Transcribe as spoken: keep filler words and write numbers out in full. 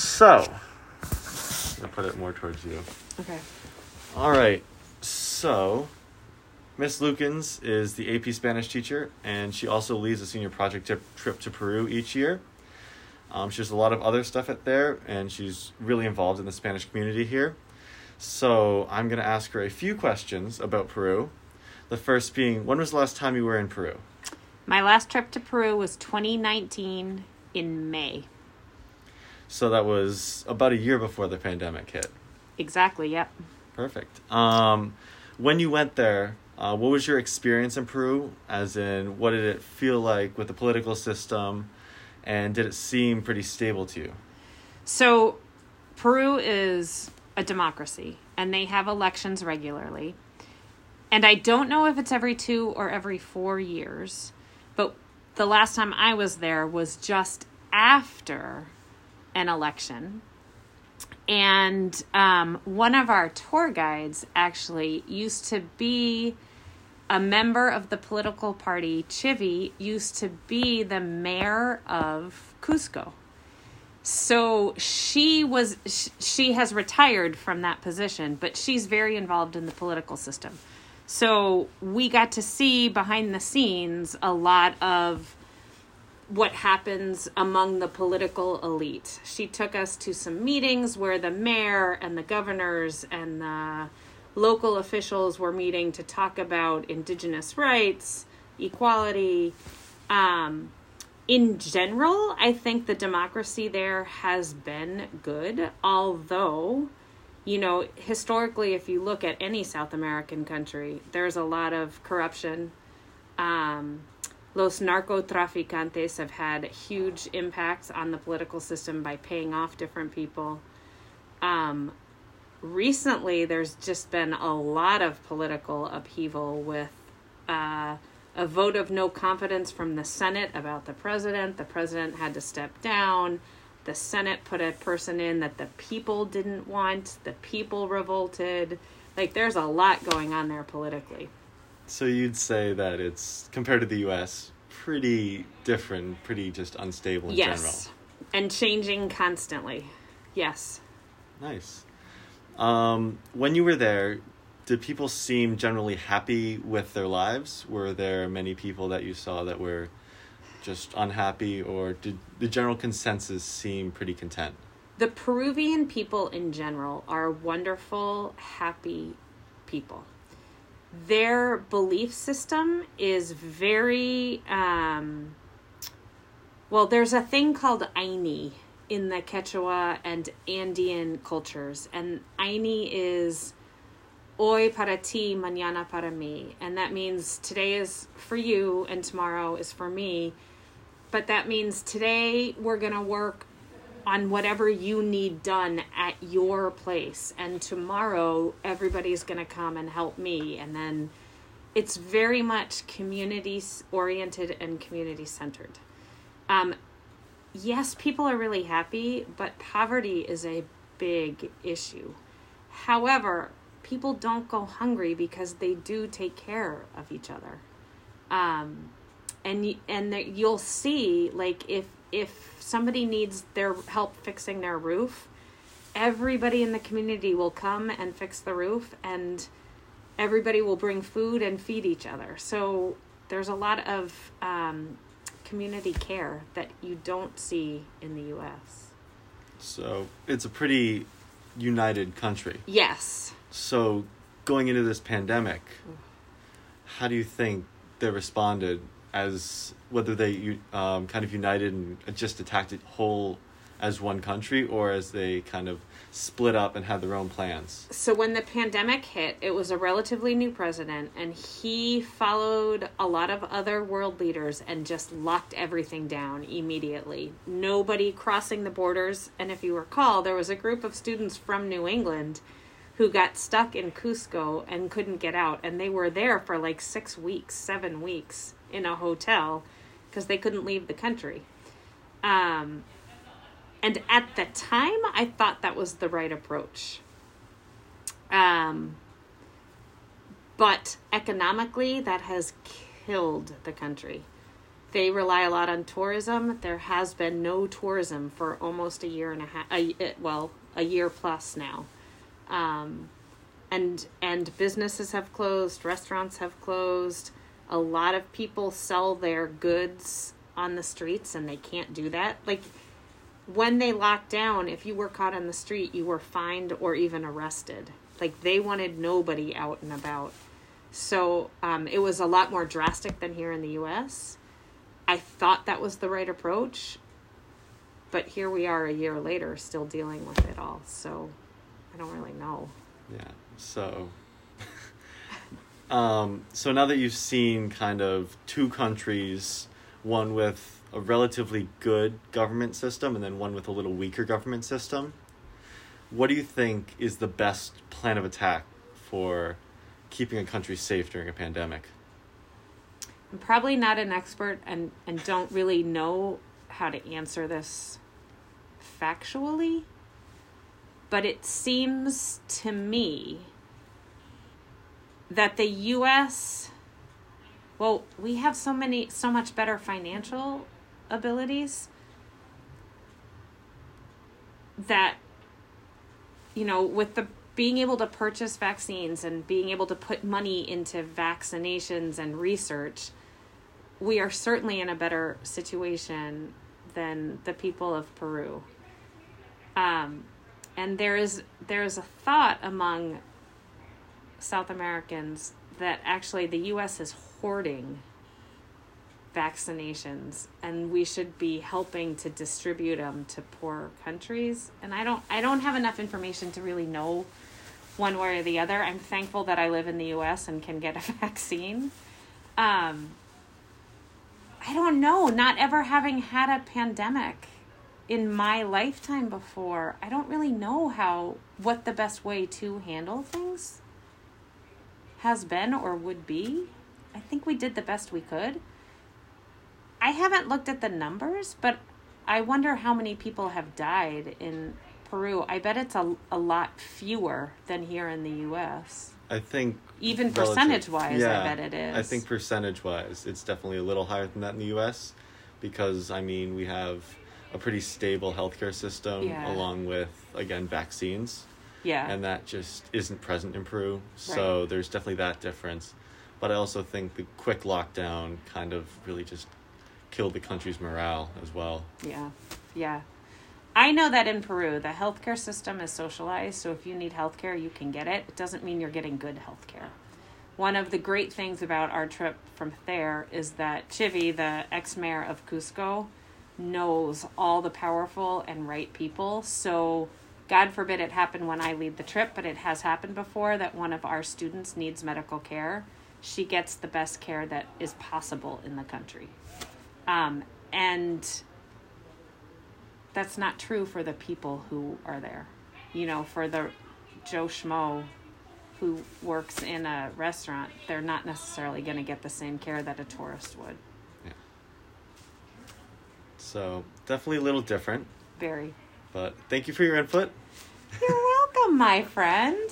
So, I'll put it more towards you. Okay. All right. So, Miss Lukens is the A P Spanish teacher, and she also leads a senior project tip, trip to Peru each year. Um, she does a lot of other stuff at there, and she's really involved in the Spanish community here. So I'm going to ask her a few questions about Peru. The first being, when was the last time you were in Peru? My last trip to Peru was twenty nineteen in May. So that was about a year before the pandemic hit. Exactly, yep. Perfect. Um, when you went there, uh, what was your experience in Peru? As in, what did it feel like with the political system? And did it seem pretty stable to you? So Peru is a democracy, and they have elections regularly. And I don't know if it's every two or every four years, but the last time I was there was just after an election. And um, one of our tour guides actually used to be a member of the political party, Chivi, used to be the mayor of Cusco. So she was, she has retired from that position, but she's very involved in the political system. So we got to see behind the scenes a lot of what happens among the political elite. She took us to some meetings where the mayor and the governors and the local officials were meeting to talk about indigenous rights, equality. Um, in general, I think the democracy there has been good, although, you know, historically, if you look at any South American country, there's a lot of corruption. Um, los narcotraficantes have had huge impacts on the political system by paying off different people. Um, Recently, there's just been a lot of political upheaval with uh, a vote of no confidence from the Senate about the president. The president had to step down. The Senate put a person in that the people didn't want. The people revolted. Like, there's a lot going on there politically. So you'd say that it's, compared to the U S, pretty different, pretty just unstable in yes. general. Yes, and changing constantly. Yes. Nice. Um, when you were there, did people seem generally happy with their lives? Were there many people that you saw that were just unhappy, or did the general consensus seem pretty content? The Peruvian people in general are wonderful, happy people. Their belief system is very, um, well, there's a thing called Aini in the Quechua and Andean cultures. And Aini is hoy para ti, mañana para mí. And that means today is for you and tomorrow is for me. But that means today we're going to work on whatever you need done at your place. And tomorrow everybody's going to come and help me. And then it's very much community-oriented and community-centered. Um, Yes, people are really happy, but poverty is a big issue. However, people don't go hungry because they do take care of each other. Um, and and the, you'll see, like, if if somebody needs their help fixing their roof, everybody in the community will come and fix the roof, and everybody will bring food and feed each other. So there's a lot of Um, community care that you don't see in the U S. So it's a pretty united country. Yes. So going into this pandemic, how do you think they responded, as whether they um, kind of united and just attacked it whole as one country, or as they kind of split up and had their own plans? So when the pandemic hit, it was a relatively new president, and he followed a lot of other world leaders and just locked everything down immediately. Nobody crossing the borders. And if you recall, there was a group of students from New England who got stuck in Cusco and couldn't get out. And they were there for like six weeks, seven weeks in a hotel because they couldn't leave the country. Um... And at the time, I thought that was the right approach. Um, but economically, that has killed the country. They rely a lot on tourism. There has been no tourism for almost a year and a half, a, well, a year plus now. Um, and and businesses have closed, restaurants have closed. A lot of people sell their goods on the streets and they can't do that. Like, when they locked down, if you were caught on the street, you were fined or even arrested. Like, they wanted nobody out and about. So um, it was a lot more drastic than here in the U S I thought that was the right approach, but here we are a year later still dealing with it all. So I don't really know. Yeah. So, um, so now that you've seen kind of two countries, one with a relatively good government system and then one with a little weaker government system, what do you think is the best plan of attack for keeping a country safe during a pandemic? I'm probably not an expert and, and don't really know how to answer this factually, but it seems to me that the U S, well, we have so many, so much better financial abilities that, you know, with the being able to purchase vaccines and being able to put money into vaccinations and research, we are certainly in a better situation than the people of Peru. Um, and there is there is a thought among South Americans that actually the U S is hoarding vaccinations and we should be helping to distribute them to poor countries. And I don't I don't have enough information to really know one way or the other. I'm thankful that I live in the U S and can get a vaccine. Um, I don't know, not ever having had a pandemic in my lifetime before, I don't really know how what the best way to handle things has been or would be. I think we did the best we could. I haven't looked at the numbers, but I wonder how many people have died in Peru. I bet it's a, a lot fewer than here in the U S. I think... Even percentage-wise, yeah, I bet it is. I think percentage-wise, it's definitely a little higher than that in the U S because, I mean, we have a pretty stable healthcare system, yeah, along with, again, vaccines. Yeah. And that just isn't present in Peru. So right, there's definitely that difference. But I also think the quick lockdown kind of really just killed the country's morale as well. Yeah, yeah. I know that in Peru, the healthcare system is socialized, so if you need healthcare, you can get it. It doesn't mean you're getting good healthcare. One of the great things about our trip from there is that Chivi, the ex-mayor of Cusco, knows all the powerful and right people. So God forbid it happen when I lead the trip, but it has happened before that one of our students needs medical care. She gets the best care that is possible in the country. Um, and that's not true for the people who are there. You know, for the Joe Schmo who works in a restaurant, they're not necessarily going to get the same care that a tourist would. Yeah. So definitely a little different. Very. But thank you for your input. You're welcome, my friend.